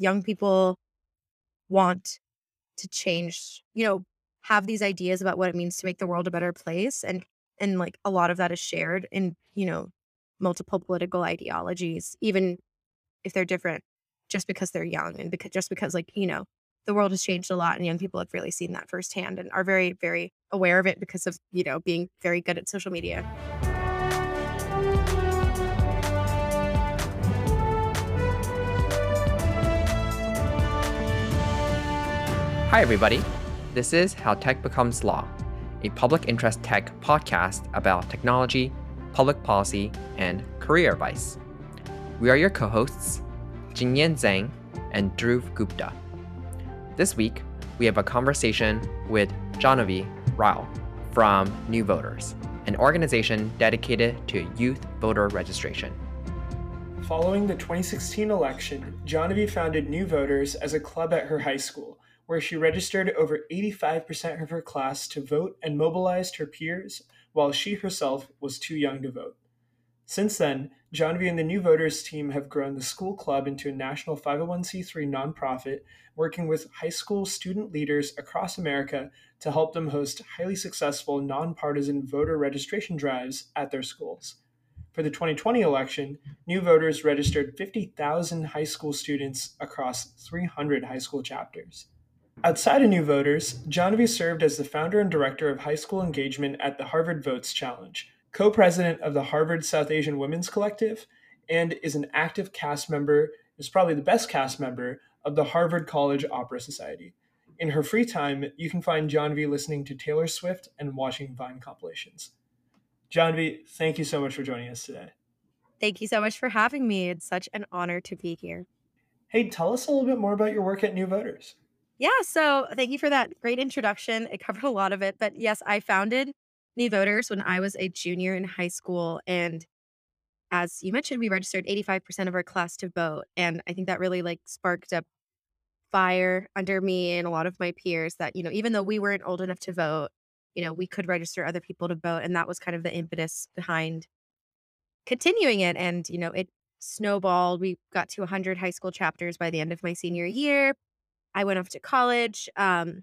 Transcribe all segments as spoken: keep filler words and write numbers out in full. young people want to change, you know, have these ideas about what it means to make the world a better place. And, and like a lot of that is shared in, you know, multiple political ideologies, even if they're different just because they're young and because just because like, you know, the world has changed a lot and young people have really seen that firsthand and are very, very aware of it because of, you know, being very good at social media. Hi, everybody. This is How Tech Becomes Law, a public interest tech podcast about technology, public policy, and career advice. We are your co-hosts, Jin Yan Zhang and Dhruv Gupta. This week, we have a conversation with Jahnavi Rao from New Voters, an organization dedicated to youth voter registration. Following the twenty sixteen election, Jahnavi founded New Voters as a club at her high school, where she registered over eighty-five percent of her class to vote and mobilized her peers, while she herself was too young to vote. Since then, Jahnavi and the New Voters team have grown the school club into a national five oh one c three nonprofit, working with high school student leaders across America to help them host highly successful nonpartisan voter registration drives at their schools. For the twenty twenty election, New Voters registered fifty thousand high school students across three hundred high school chapters. Outside of New Voters, Jahnavi served as the founder and director of high school engagement at the Harvard Votes Challenge, co-president of the Harvard South Asian Women's Collective, and is an active cast member, is probably the best cast member, of the Harvard College Opera Society. In her free time, you can find Jahnavi listening to Taylor Swift and watching Vine compilations. Jahnavi, thank you so much for joining us today. Thank you so much for having me. It's such an honor to be here. Hey, tell us a little bit more about your work at New Voters. Yeah, so thank you for that great introduction. It covered a lot of it. But yes, I founded New Voters when I was a junior in high school. And as you mentioned, we registered eighty-five percent of our class to vote. And I think that really like sparked up fire under me and a lot of my peers that, you know, even though we weren't old enough to vote, you know, we could register other people to vote. And that was kind of the impetus behind continuing it. And, you know, it snowballed. We got to one hundred high school chapters by the end of my senior year. I went off to college, um,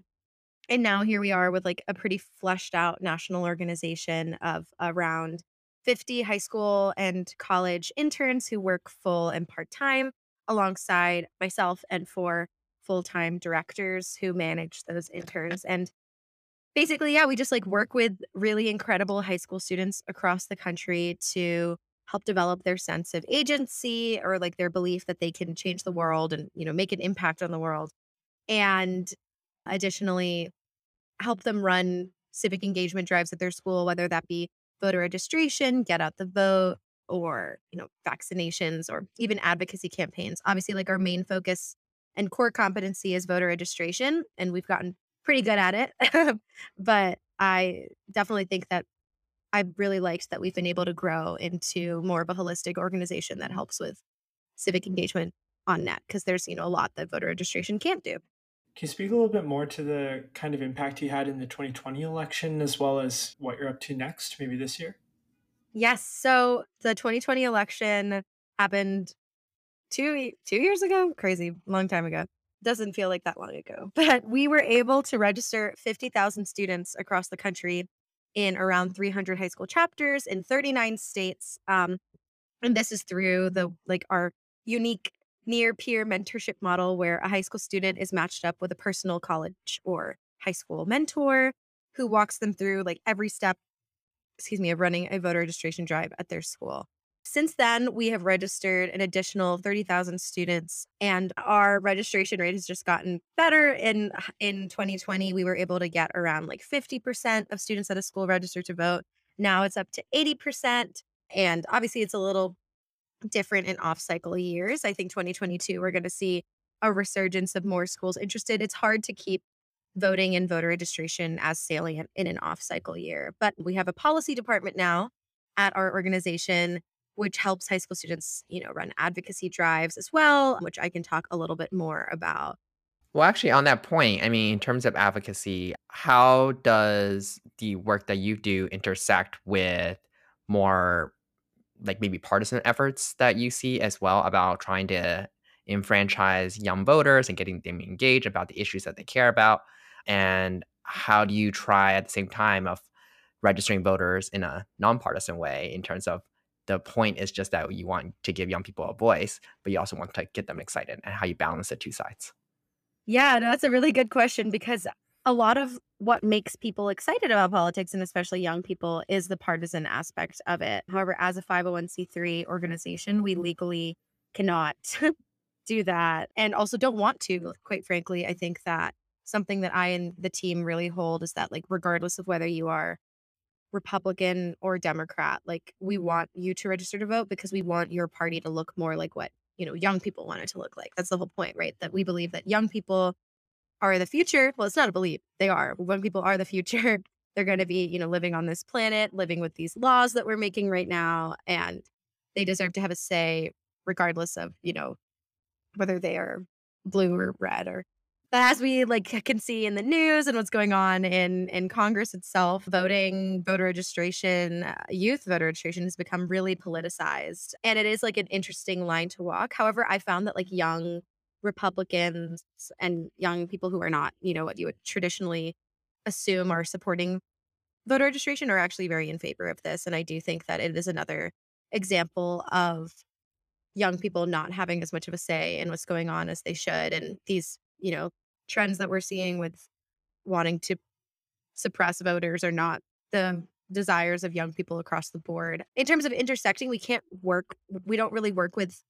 and now here we are with like a pretty fleshed out national organization of around fifty high school and college interns who work full and part-time alongside myself and four full-time directors who manage those interns. And basically, yeah, we just like work with really incredible high school students across the country to help develop their sense of agency or like their belief that they can change the world and, you know, make an impact on the world. And additionally, help them run civic engagement drives at their school, whether that be voter registration, get out the vote, or, you know, vaccinations or even advocacy campaigns. Obviously, like our main focus and core competency is voter registration, and we've gotten pretty good at it. But I definitely think that I've really liked that we've been able to grow into more of a holistic organization that helps with civic engagement on net, because there's, you know, a lot that voter registration can't do. Can you speak a little bit more to the kind of impact you had in the twenty twenty election, as well as what you're up to next, maybe this year? Yes. So the twenty twenty election happened two, two years ago. Crazy. Long time ago. Doesn't feel like that long ago. But we were able to register fifty thousand students across the country in around three hundred high school chapters in thirty-nine states. Um, and this is through the like our unique near peer mentorship model, where a high school student is matched up with a personal college or high school mentor who walks them through like every step, excuse me, of running a voter registration drive at their school. Since then, we have registered an additional thirty thousand students, and our registration rate has just gotten better. In, in twenty twenty, we were able to get around like fifty percent of students at a school registered to vote. Now it's up to eighty percent. And obviously it's a little different in off-cycle years. I think twenty twenty-two, we're going to see a resurgence of more schools interested. It's hard to keep voting and voter registration as salient in an off-cycle year. But we have a policy department now at our organization, which helps high school students, you know, run advocacy drives as well, which I can talk a little bit more about. Well, actually, on that point, I mean, in terms of advocacy, how does the work that you do intersect with more like maybe partisan efforts that you see as well about trying to enfranchise young voters and getting them engaged about the issues that they care about? And how do you try at the same time of registering voters in a nonpartisan way, in terms of the point is just that you want to give young people a voice, but you also want to get them excited, and how you balance the two sides? Yeah, no, that's a really good question, because a lot of what makes people excited about politics, and especially young people, is the partisan aspect of it. However, as a five oh one c three organization, we legally cannot do that, and also don't want to, quite frankly. I think that something that I and the team really hold is that, like, regardless of whether you are Republican or Democrat, like, we want you to register to vote, because we want your party to look more like what, you know, young people want it to look like. That's the whole point, right? That we believe that young people are the future. Well, it's not a belief. They are. When people are the future, they're going to be, you know, living on this planet, living with these laws that we're making right now. And they deserve to have a say, regardless of, you know, whether they are blue or red, or But as we like can see in the news and what's going on in, in Congress itself, voting, voter registration, uh, youth voter registration has become really politicized. And it is like an interesting line to walk. However, I found that like young Republicans and young people who are not, you know, what you would traditionally assume are supporting voter registration, are actually very in favor of this. And I do think that it is another example of young people not having as much of a say in what's going on as they should. And these, you know, trends that we're seeing with wanting to suppress voters are not the desires of young people across the board. In terms of intersecting, we can't work, we don't really work with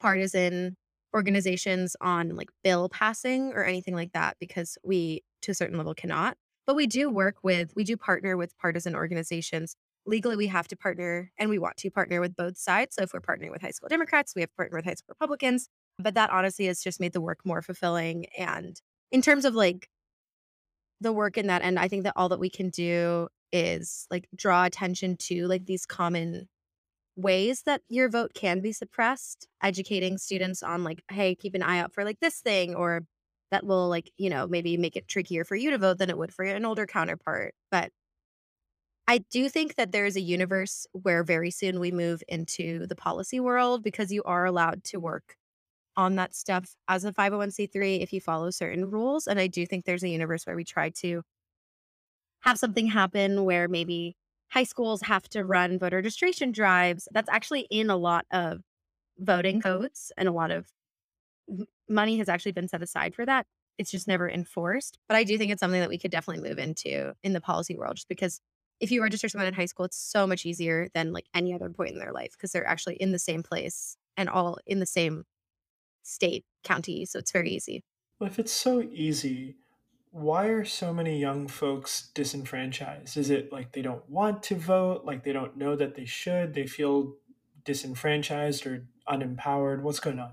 partisan organizations on like bill passing or anything like that, because we, to a certain level, cannot. But we do work with, we do partner with partisan organizations. Legally, we have to partner, and we want to partner with both sides. So if we're partnering with high school Democrats, we have to partner with high school Republicans. But that honestly has just made the work more fulfilling. And in terms of like the work in that end, I think that all that we can do is like draw attention to like these common ways that your vote can be suppressed, educating students on like, hey, keep an eye out for like this thing, or that will like, you know, maybe make it trickier for you to vote than it would for an older counterpart. But I do think that there is a universe where very soon we move into the policy world, because you are allowed to work on that stuff as a five oh one c three if you follow certain rules. And I do think there's a universe where we try to have something happen where maybe high schools have to run voter registration drives. That's actually in a lot of voting codes, and a lot of money has actually been set aside for that. It's just never enforced. But I do think it's something that we could definitely move into in the policy world, just because if you register someone in high school, it's so much easier than like any other point in their life, because they're actually in the same place and all in the same state, county, so it's very easy. Well, if it's so easy, why are so many young folks disenfranchised? Is it like they don't want to vote, like they don't know that they should, they feel disenfranchised or unempowered? What's going on?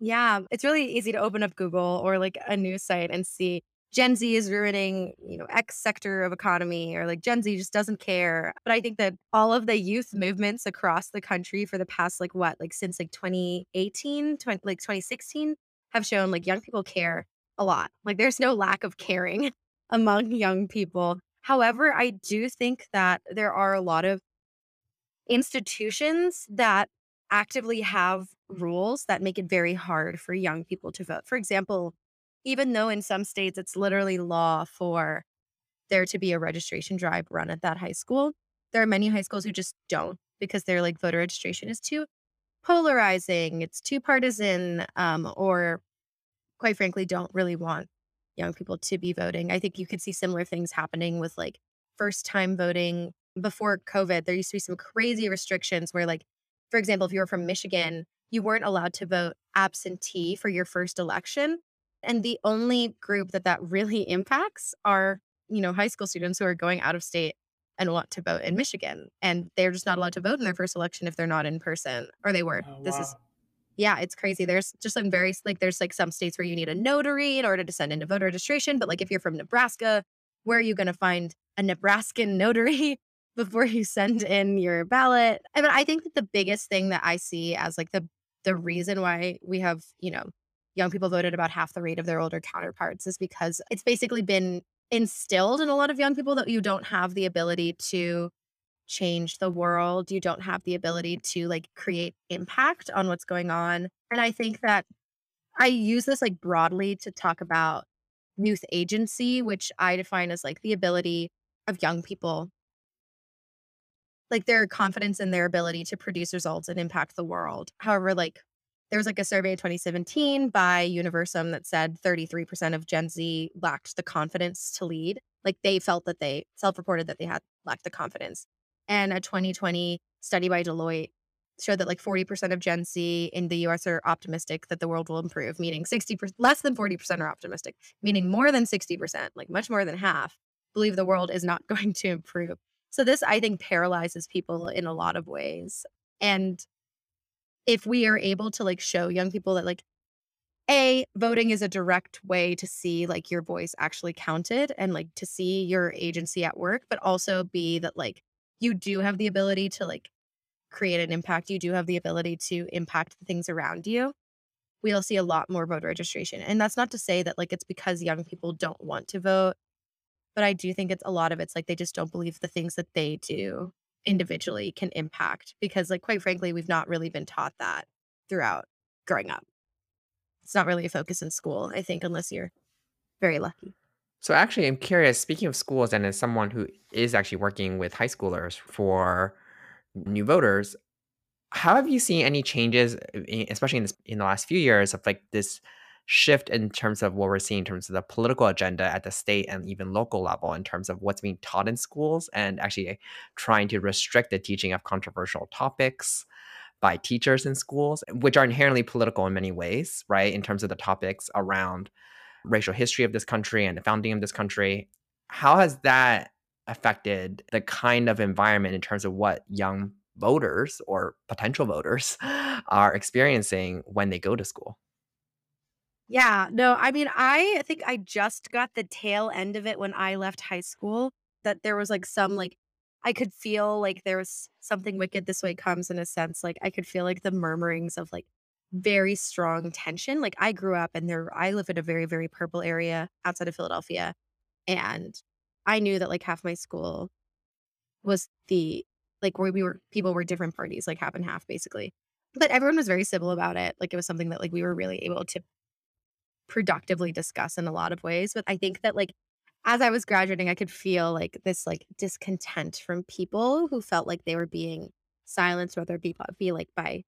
Yeah, it's really easy to open up Google or like a news site and see Gen Z is ruining, you know, X sector of economy, or like Gen Z just doesn't care. But I think that all of the youth movements across the country for the past, like what, like since like twenty eighteen, twenty, like twenty sixteen, have shown like young people care a lot. Like there's no lack of caring among young people. However, I do think that there are a lot of institutions that actively have rules that make it very hard for young people to vote. For example, even though in some states it's literally law for there to be a registration drive run at that high school, there are many high schools who just don't, because they're like voter registration is too polarizing, it's too partisan, um, or quite frankly, don't really want young people to be voting. I think you could see similar things happening with like first time voting. Before COVID, there used to be some crazy restrictions where like, for example, if you were from Michigan, you weren't allowed to vote absentee for your first election. And the only group that that really impacts are, you know, high school students who are going out of state and want to vote in Michigan. And they're just not allowed to vote in their first election if they're not in person, or they were. Oh, wow. This is, yeah, it's crazy. There's just some very, like, there's like some states where you need a notary in order to send into voter registration. But like, if you're from Nebraska, where are you going to find a Nebraskan notary before you send in your ballot? I mean, I think that the biggest thing that I see as like the, the reason why we have, you know, young people voted about half the rate of their older counterparts is because it's basically been instilled in a lot of young people that you don't have the ability to change the world. You don't have the ability to like create impact on what's going on. And I think that I use this like broadly to talk about youth agency, which I define as like the ability of young people, like their confidence in their ability to produce results and impact the world. However, like there was like a survey in twenty seventeen by Universum that said thirty-three percent of Gen Z lacked the confidence to lead. Like they felt that they self-reported that they had lacked the confidence. And a twenty twenty study by Deloitte showed that like forty percent of Gen Z in the U S are optimistic that the world will improve, meaning sixty percent, less than forty percent are optimistic, meaning more than sixty percent, like much more than half, believe the world is not going to improve. So this, I think, paralyzes people in a lot of ways. And if we are able to like show young people that like, A, voting is a direct way to see like your voice actually counted and like to see your agency at work, but also B, that like you do have the ability to like create an impact. You do have the ability to impact the things around you. We'll see a lot more voter registration. And that's not to say that like it's because young people don't want to vote, but I do think it's a lot of it's like they just don't believe the things that they do individually can impact, because like quite frankly we've not really been taught that throughout growing up. It's not really a focus in school, I think, unless you're very lucky. So actually I'm curious, speaking of schools and as someone who is actually working with high schoolers for New Voters, how have you seen any changes, especially in, this, in the last few years, of like this shift in terms of what we're seeing in terms of the political agenda at the state and even local level in terms of what's being taught in schools, and actually trying to restrict the teaching of controversial topics by teachers in schools, which are inherently political in many ways, right? In terms of the topics around racial history of this country and the founding of this country. How has that affected the kind of environment in terms of what young voters or potential voters are experiencing when they go to school? Yeah, no, I mean, I think I just got the tail end of it when I left high school, that there was like some like, I could feel like there was something wicked this way comes, in a sense, like I could feel like the murmurings of like very strong tension. Like I grew up and there, I live in a very, very purple area outside of Philadelphia. And I knew that like half my school was the, like where we were, people were different parties, like half and half basically. But everyone was very civil about it. Like it was something that like we were really able to productively discuss in a lot of ways. But I think that like as I was graduating, I could feel like this like discontent from people who felt like they were being silenced, whether it be, be like by,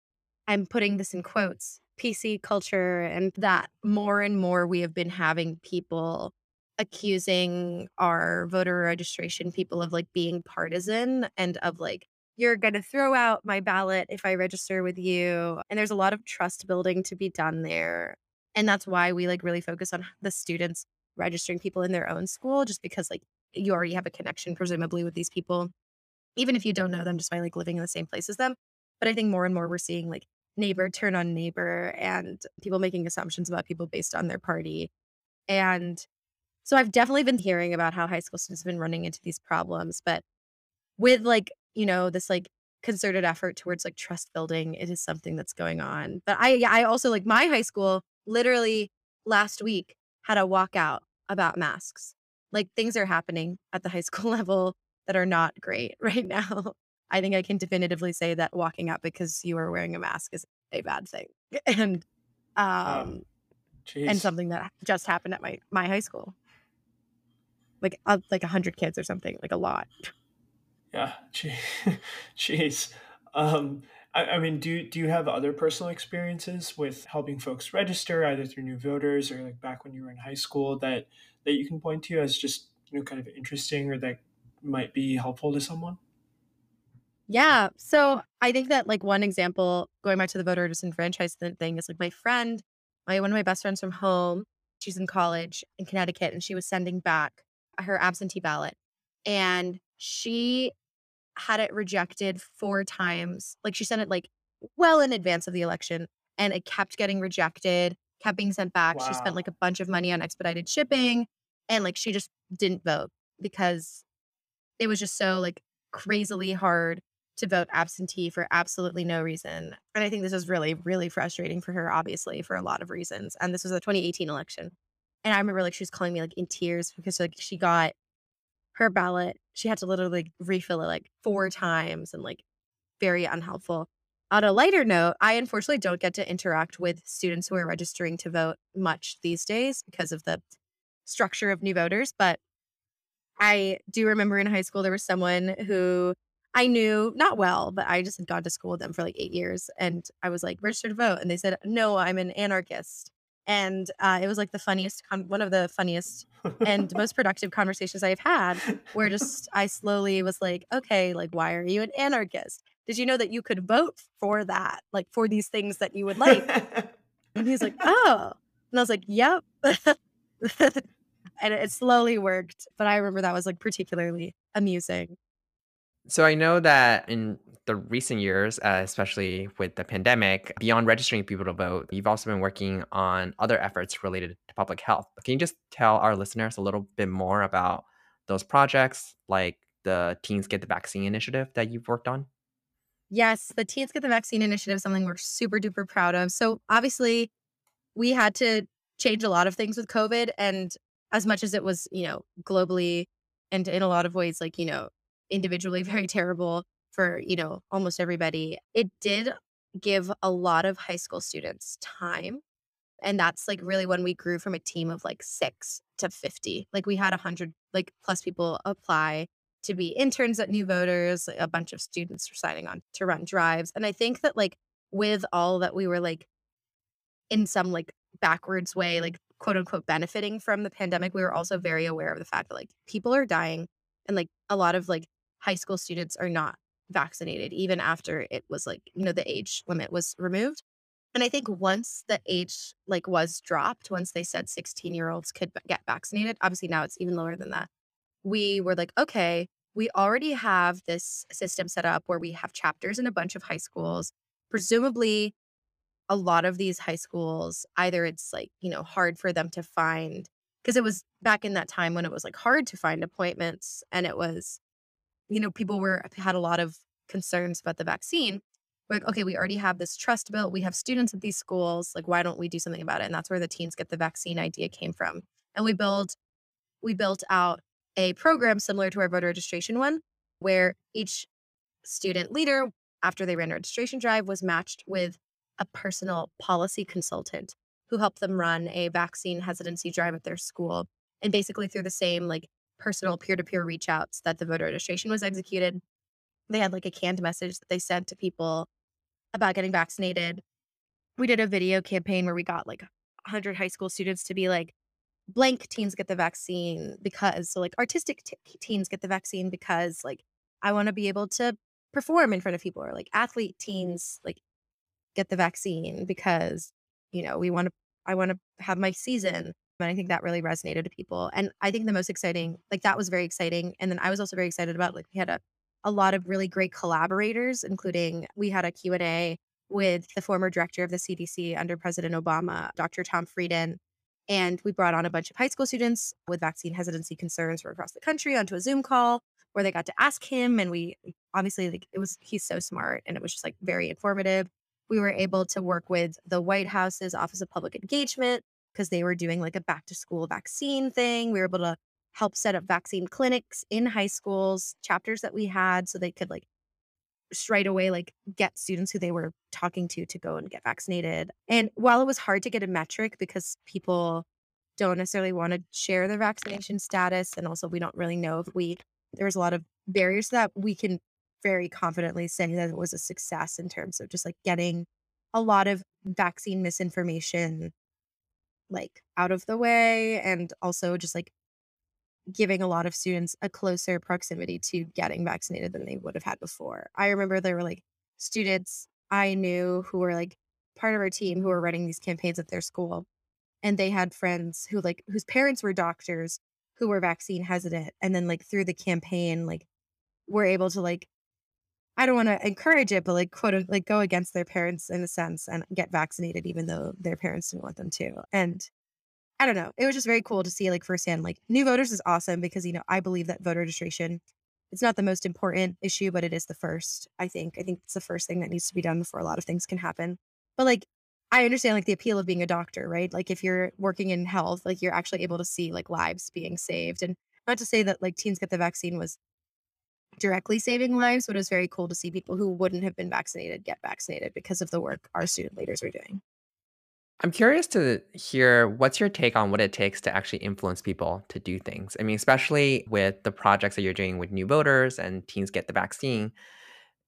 I'm putting this in quotes, P C culture, and that more and more we have been having people accusing our voter registration people of like being partisan and of like, you're going to throw out my ballot if I register with you. And there's a lot of trust building to be done there. And that's why we like really focus on the students registering people in their own school, just because like you already have a connection presumably with these people, even if you don't know them just by like living in the same place as them. But I think more and more we're seeing like neighbor turn on neighbor and people making assumptions about people based on their party. And so I've definitely been hearing about how high school students have been running into these problems, but with like, you know, this like concerted effort towards like trust building, it is something that's going on. But I, I also like my high school literally last week had a walkout about masks. Like things are happening at the high school level that are not great right now. I think I can definitively say that walking out because you are wearing a mask is a bad thing. And um, oh, and something that just happened at my, my high school. Like uh, like one hundred kids or something, like a lot. Yeah, geez. Jeez. Um I, I mean, do, do you have other personal experiences with helping folks register, either through New Voters or like back when you were in high school, that, that you can point to as just, you know, kind of interesting or that might be helpful to someone? Yeah. So I think that like one example, going back to the voter disenfranchisement thing, is like my friend, my one of my best friends from home, she's in college in Connecticut, and she was sending back her absentee ballot. And she had it rejected four times. Like she sent it like well in advance of the election, and it kept getting rejected, kept being sent back. Wow. She spent like a bunch of money on expedited shipping, and like she just didn't vote because it was just so like crazily hard to vote absentee for absolutely no reason. And I think this is really, really frustrating for her, obviously, for a lot of reasons. And this was the twenty eighteen election. And I remember like she was calling me like in tears because like she got her ballot, she had to literally refill it like four times and like very unhelpful. On a lighter note, I unfortunately don't get to interact with students who are registering to vote much these days because of the structure of New Voters. But I do remember in high school, there was someone who I knew not well, but I just had gone to school with them for like eight years. And I was like, register to vote. And they said, no, I'm an anarchist. And uh, it was like the funniest, one of the funniest and most productive conversations I've had, where just I slowly was like, okay, like, why are you an anarchist? Did you know that you could vote for that, like for these things that you would like? And he's like, oh. And I was like, yep. And it slowly worked. But I remember that was like particularly amusing. So I know that in the recent years, uh, especially with the pandemic, beyond registering people to vote, you've also been working on other efforts related to public health. Can you just tell our listeners a little bit more about those projects, like the Teens Get the Vaccine initiative that you've worked on? Yes, the Teens Get the Vaccine initiative is something we're super duper proud of. So obviously, we had to change a lot of things with COVID. And as much as it was, you know, globally and in a lot of ways, like, you know, individually very terrible for, you know, almost everybody, it did give a lot of high school students time. And that's like really when we grew from a team of like six to fifty. Like we had one hundred like plus people apply to be interns at New Voters. A bunch of students were signing on to run drives. And I think that like with all that we were like in some like backwards way, like quote unquote benefiting from the pandemic, we were also very aware of the fact that like people are dying and like a lot of like high school students are not vaccinated even after it was like, you know, the age limit was removed. And I think once the age like was dropped, once they said sixteen year olds could get vaccinated, obviously now it's even lower than that. We were like, okay, we already have this system set up where we have chapters in a bunch of high schools. Presumably a lot of these high schools, either it's like, you know, hard for them to find, because it was back in that time when it was like hard to find appointments and it was, you know, people were had a lot of concerns about the vaccine. We're like, okay, we already have this trust built. We have students at these schools. Like, why don't we do something about it? And that's where the Teens Get the Vaccine idea came from. And we build, we built out a program similar to our voter registration one, where each student leader, after they ran a registration drive, was matched with a personal policy consultant who helped them run a vaccine hesitancy drive at their school. And basically through the same like personal peer-to-peer reach outs that the voter registration was executed, they had like a canned message that they sent to people about getting vaccinated. We did a video campaign where we got like one hundred high school students to be like, blank teens get the vaccine because, so like artistic t- teens get the vaccine because like I want to be able to perform in front of people, or like athlete teens like get the vaccine because, you know, we want to, I want to have my season. And I think that really resonated to people. And I think the most exciting, like that was very exciting. And then I was also very excited about like, we had a, a lot of really great collaborators, including we had a Q and A with the former director of the C D C under President Obama, Doctor Tom Frieden. And we brought on a bunch of high school students with vaccine hesitancy concerns from across the country onto a Zoom call where they got to ask him. And we obviously, like, it was, he's so smart and it was just like very informative. We were able to work with the White House's Office of Public Engagement because they were doing like a back to school vaccine thing. We were able to help set up vaccine clinics in high schools, chapters that we had, so they could like straight away like get students who they were talking to to go and get vaccinated. And while it was hard to get a metric because people don't necessarily want to share their vaccination status, and also we don't really know if we, there was a lot of barriers to that, we can very confidently saying that it was a success in terms of just like getting a lot of vaccine misinformation like out of the way, and also just like giving a lot of students a closer proximity to getting vaccinated than they would have had before. I remember there were like students I knew who were like part of our team who were running these campaigns at their school, and they had friends who like whose parents were doctors who were vaccine hesitant, and then like through the campaign like were able to like, I don't want to encourage it, but like quote, like go against their parents in a sense and get vaccinated, even though their parents didn't want them to. And I don't know, it was just very cool to see like firsthand, like New Voters is awesome because, you know, I believe that voter registration, it's not the most important issue, but it is the first, I think. I think it's the first thing that needs to be done before a lot of things can happen. But like, I understand like the appeal of being a doctor, right? Like if you're working in health, like you're actually able to see like lives being saved. And Not to say that like teens get the vaccine was directly saving lives, but it was very cool to see people who wouldn't have been vaccinated get vaccinated because of the work our student leaders were doing. I'm curious to hear, what's your take on what it takes to actually influence people to do things? I mean, especially with the projects that you're doing with New Voters and Teens Get the Vaccine,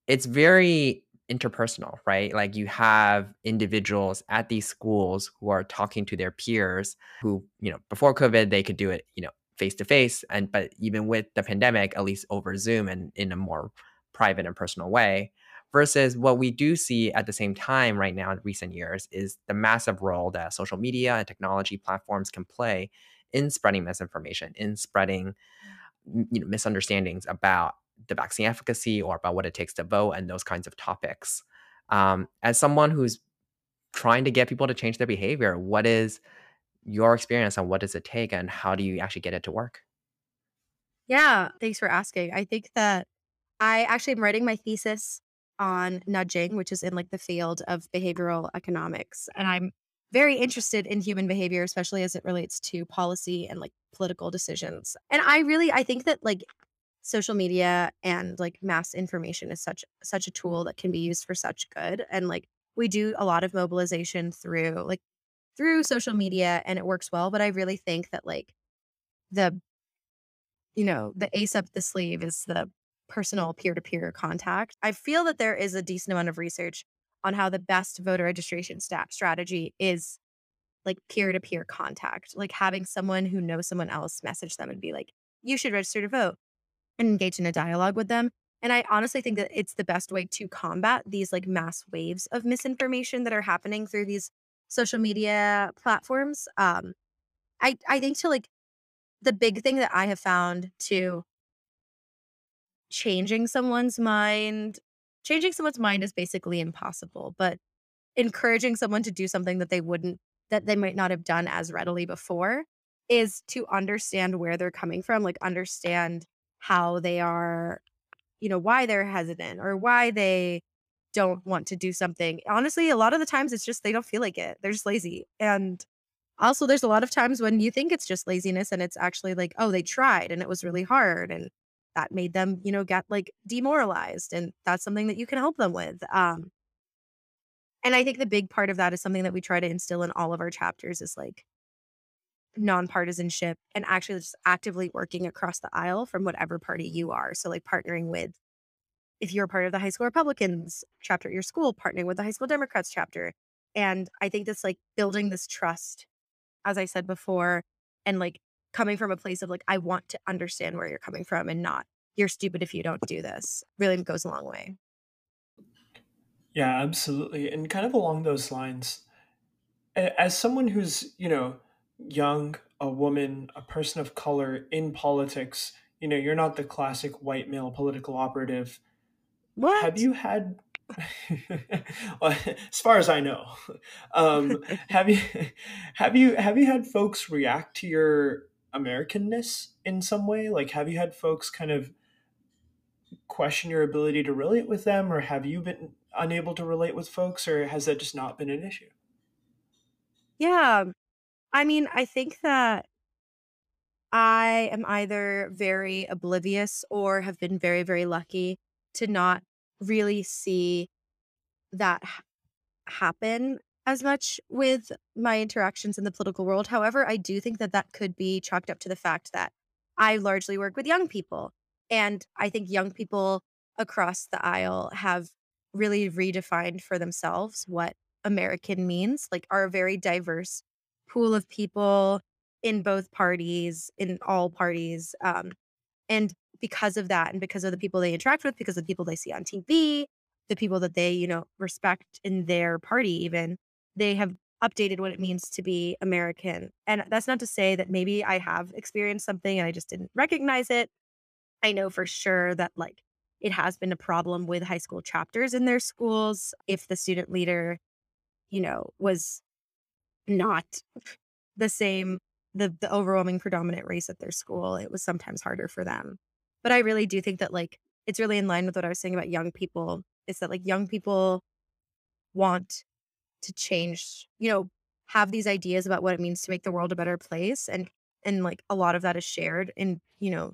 it's very interpersonal, right? Like you have individuals at these schools who are talking to their peers who, you know, before COVID, they could do it, you know, face to face. And but even with the pandemic, at least over Zoom and in a more private and personal way, versus what we do see at the same time right now in recent years is the massive role that social media and technology platforms can play in spreading misinformation, in spreading, you know, misunderstandings about the vaccine efficacy or about what it takes to vote and those kinds of topics. Um, as someone who's trying to get people to change their behavior, what is your experience on what does it take and how do you actually get it to work? Yeah, thanks for asking. I think that I actually am writing my thesis on nudging, which is in like the field of behavioral economics. And I'm very interested in human behavior, especially as it relates to policy and like political decisions. And I really, I think that like social media and like mass information is such, such a tool that can be used for such good. And like, we do a lot of mobilization through like, through social media and it works well. But I really think that like the, you know, the ace up the sleeve is the personal peer-to-peer contact. I feel that there is a decent amount of research on how the best voter registration stat strategy is like peer-to-peer contact, like having someone who knows someone else message them and be like, you should register to vote and engage in a dialogue with them. And I honestly think that it's the best way to combat these like mass waves of misinformation that are happening through these social media platforms. Um, I, I think to like the big thing that I have found to changing someone's mind, changing someone's mind is basically impossible, but encouraging someone to do something that they wouldn't, that they might not have done as readily before, is to understand where they're coming from, like understand how they are, you know, why they're hesitant or why they don't want to do something. Honestly, a lot of the times it's just, they don't feel like it. They're just lazy. And also there's a lot of times when you think it's just laziness and it's actually like, oh, they tried and it was really hard. And that made them, you know, get like demoralized. And that's something that you can help them with. Um, and I think the big part of that is something that we try to instill in all of our chapters is like nonpartisanship and actually just actively working across the aisle from whatever party you are. So like partnering with, if you're part of the high school Republicans chapter at your school, partnering with the high school Democrats chapter. And I think that's like building this trust, as I said before, and like coming from a place of like, I want to understand where you're coming from and not, you're stupid if you don't do this, really goes a long way. Yeah, absolutely. And kind of along those lines, as someone who's, you know, young, a woman, a person of color in politics, you know, you're not the classic white male political operative. What? Have you had, well, as far as I know, um, have you, have you, have you had folks react to your Americanness in some way? Like, have you had folks kind of question your ability to relate with them, or have you been unable to relate with folks, or has that just not been an issue? Yeah. I mean, I think that I am either very oblivious or have been very, very lucky to not really see that ha- happen as much with my interactions in the political world. However, I do think that that could be chalked up to the fact that I largely work with young people. And I think young people across the aisle have really redefined for themselves what American means, like are a very diverse pool of people in both parties, in all parties. Um, and because of that, and because of the people they interact with, because of the people they see on T V, the people that they, you know, respect in their party even, they have updated what it means to be American. And that's not to say that maybe I have experienced something and I just didn't recognize it. I know for sure that like it has been a problem with high school chapters in their schools if the student leader, you know, was not the same, the, the overwhelming predominant race at their school. It was sometimes harder for them. But I really do think that like, it's really in line with what I was saying about young people, is that like young people want to change, you know, have these ideas about what it means to make the world a better place. And And like a lot of that is shared in, you know,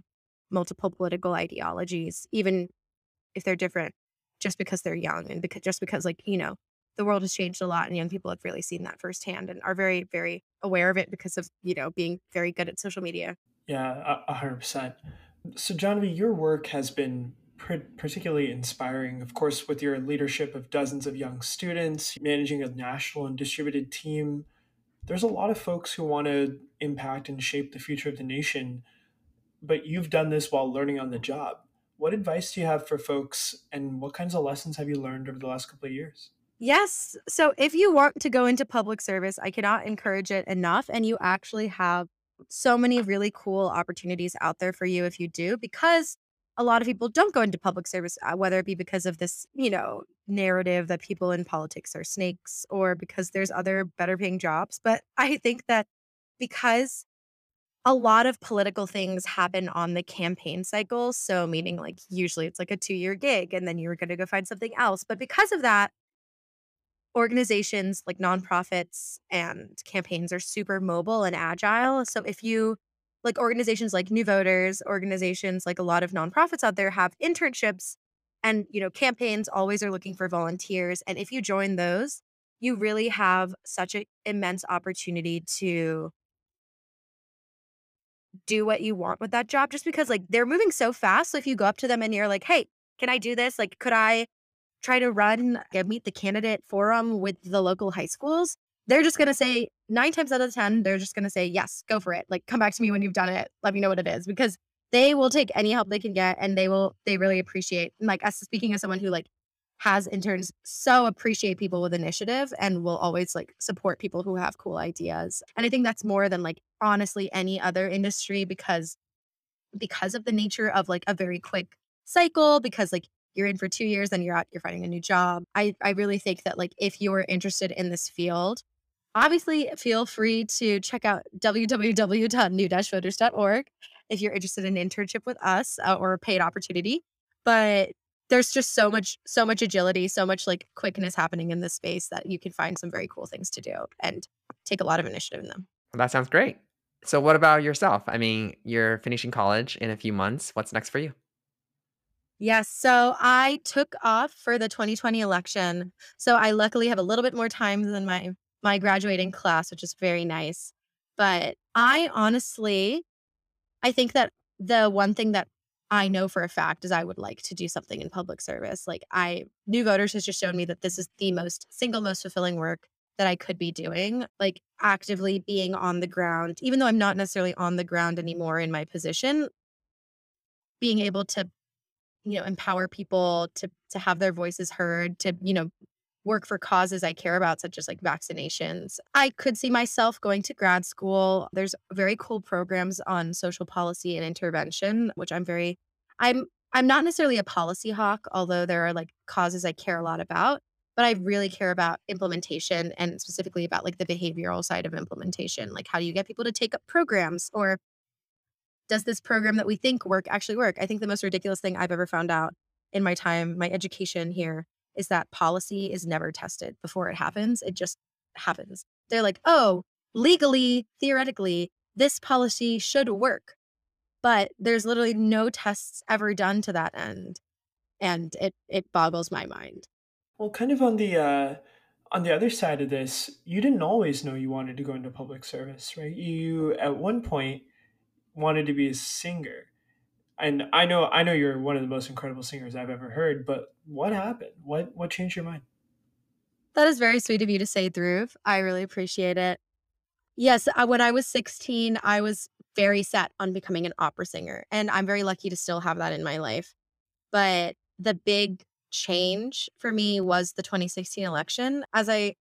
multiple political ideologies, even if they're different, just because they're young and because just because like, you know, the world has changed a lot and young people have really seen that firsthand and are very, very aware of it because of, you know, being very good at social media. Yeah, a hundred percent. So Jahnavi, your work has been particularly inspiring, of course, with your leadership of dozens of young students, managing a national and distributed team. There's a lot of folks who want to impact and shape the future of the nation, but you've done this while learning on the job. What advice do you have for folks, and what kinds of lessons have you learned over the last couple of years? Yes. So if you want to go into public service, I cannot encourage it enough. And you actually have so many really cool opportunities out there for you if you do, because a lot of people don't go into public service, whether it be because of this, you know, narrative that people in politics are snakes or because there's other better paying jobs. But I think that because a lot of political things happen on the campaign cycle, so meaning like usually it's like a two-year gig and then you're going to go find something else. But because of that, organizations like nonprofits and campaigns are super mobile and agile. So if you like organizations like New Voters, organizations like a lot of nonprofits out there have internships and, you know, campaigns always are looking for volunteers. And if you join those, you really have such an immense opportunity to do what you want with that job just because like they're moving so fast. So if you go up to them and you're like, hey, can I do this? Like, could I try to run a meet the candidate forum with the local high schools? They're just going to say nine times out of ten, they're just going to say, yes, go for it. Like, come back to me when you've done it. Let me know what it is, because they will take any help they can get. And they will, they really appreciate, like us speaking as someone who like has interns, so appreciate people with initiative and will always like support people who have cool ideas. And I think that's more than like, honestly, any other industry because, because of the nature of like a very quick cycle, because like you're in for two years, then you're out, you're finding a new job. I, I really think that like, if you're interested in this field, obviously, feel free to check out w w w dot new voters dot org if you're interested in an internship with us uh, or a paid opportunity. But there's just so much, so much agility, so much like quickness happening in this space that you can find some very cool things to do and take a lot of initiative in them. That sounds great. So what about yourself? I mean, you're finishing college in a few months. What's next for you? Yes. So I took off for the twenty twenty election. So I luckily have a little bit more time than my my graduating class, which is very nice. But I honestly, I think that the one thing that I know for a fact is I would like to do something in public service. Like I, New Voters has just shown me that this is the most single most fulfilling work that I could be doing, like actively being on the ground, even though I'm not necessarily on the ground anymore in my position, being able to, you know, empower people to, to have their voices heard, to, you know, work for causes I care about, such as like vaccinations. I could see myself going to grad school. There's very cool programs on social policy and intervention, which I'm very, I'm, I'm not necessarily a policy hawk, although there are like causes I care a lot about, but I really care about implementation and specifically about like the behavioral side of implementation. Like how do you get people to take up programs, or does this program that we think work actually work? I think the most ridiculous thing I've ever found out in my time, my education here, is that policy is never tested before it happens. It just happens. They're like, oh, legally, theoretically, this policy should work. But there's literally no tests ever done to that end. And it it boggles my mind. Well, kind of on the uh, on the other side of this, you didn't always know you wanted to go into public service, right? You, at one point, wanted to be a singer. And I know, I know you're one of the most incredible singers I've ever heard, but what happened? What, what changed your mind? That is very sweet of you to say, Dhruv. I really appreciate it. Yes. I, when I was sixteen, I was very set on becoming an opera singer, and I'm very lucky to still have that in my life. But the big change for me was the twenty sixteen election. As I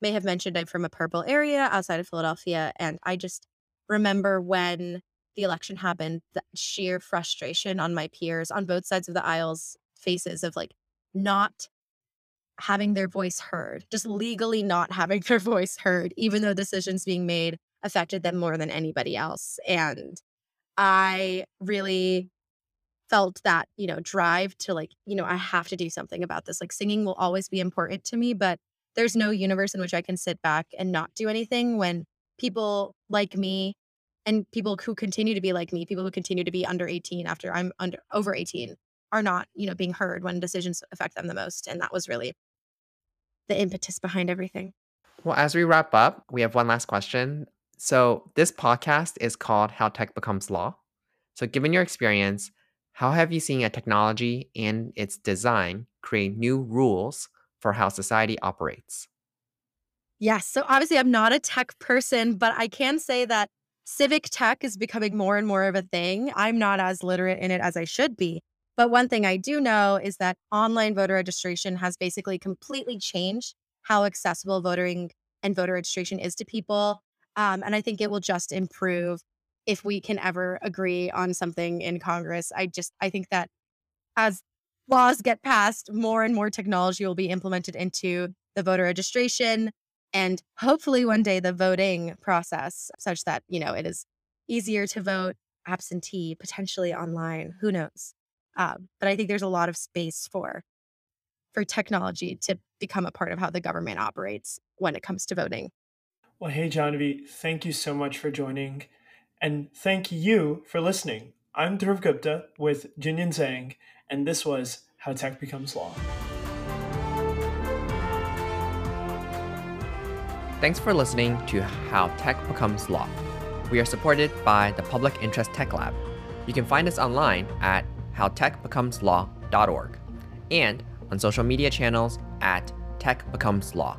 may have mentioned, I'm from a purple area outside of Philadelphia. And I just remember when the election happened, the sheer frustration on my peers on both sides of the aisles, faces of like not having their voice heard, just legally not having their voice heard, even though decisions being made affected them more than anybody else. And I really felt that, you know, drive to like, you know, I have to do something about this. Like singing will always be important to me, but there's no universe in which I can sit back and not do anything when people like me And people who continue to be like me, people who continue to be under eighteen after I'm under over eighteen are not, you know, being heard when decisions affect them the most. And that was really the impetus behind everything. Well, as we wrap up, we have one last question. So this podcast is called How Tech Becomes Law. So given your experience, how have you seen a technology and its design create new rules for how society operates? Yes. So obviously I'm not a tech person, but I can say that civic tech is becoming more and more of a thing. I'm not as literate in it as I should be. But one thing I do know is that online voter registration has basically completely changed how accessible voting and voter registration is to people. Um, and I think it will just improve if we can ever agree on something in Congress. I just, I think that as laws get passed, more and more technology will be implemented into the voter registration and hopefully one day the voting process such that, you know, it is easier to vote absentee, potentially online, who knows? Um, but I think there's a lot of space for, for technology to become a part of how the government operates when it comes to voting. Well, hey, Jahnavi, thank you so much for joining. And thank you for listening. I'm Dhruv Gupta with Jin Yan Zhang, and this was How Tech Becomes Law. Thanks for listening to How Tech Becomes Law. We are supported by the Public Interest Tech Lab. You can find us online at how tech becomes law dot org and on social media channels at Tech Becomes Law.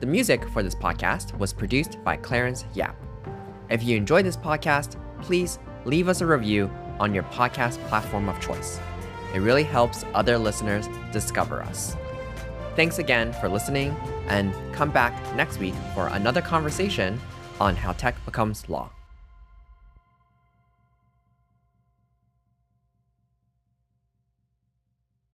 The music for this podcast was produced by Clarence Yap. If you enjoyed this podcast, please leave us a review on your podcast platform of choice. It really helps other listeners discover us. Thanks again for listening, and come back next week for another conversation on How Tech Becomes Law.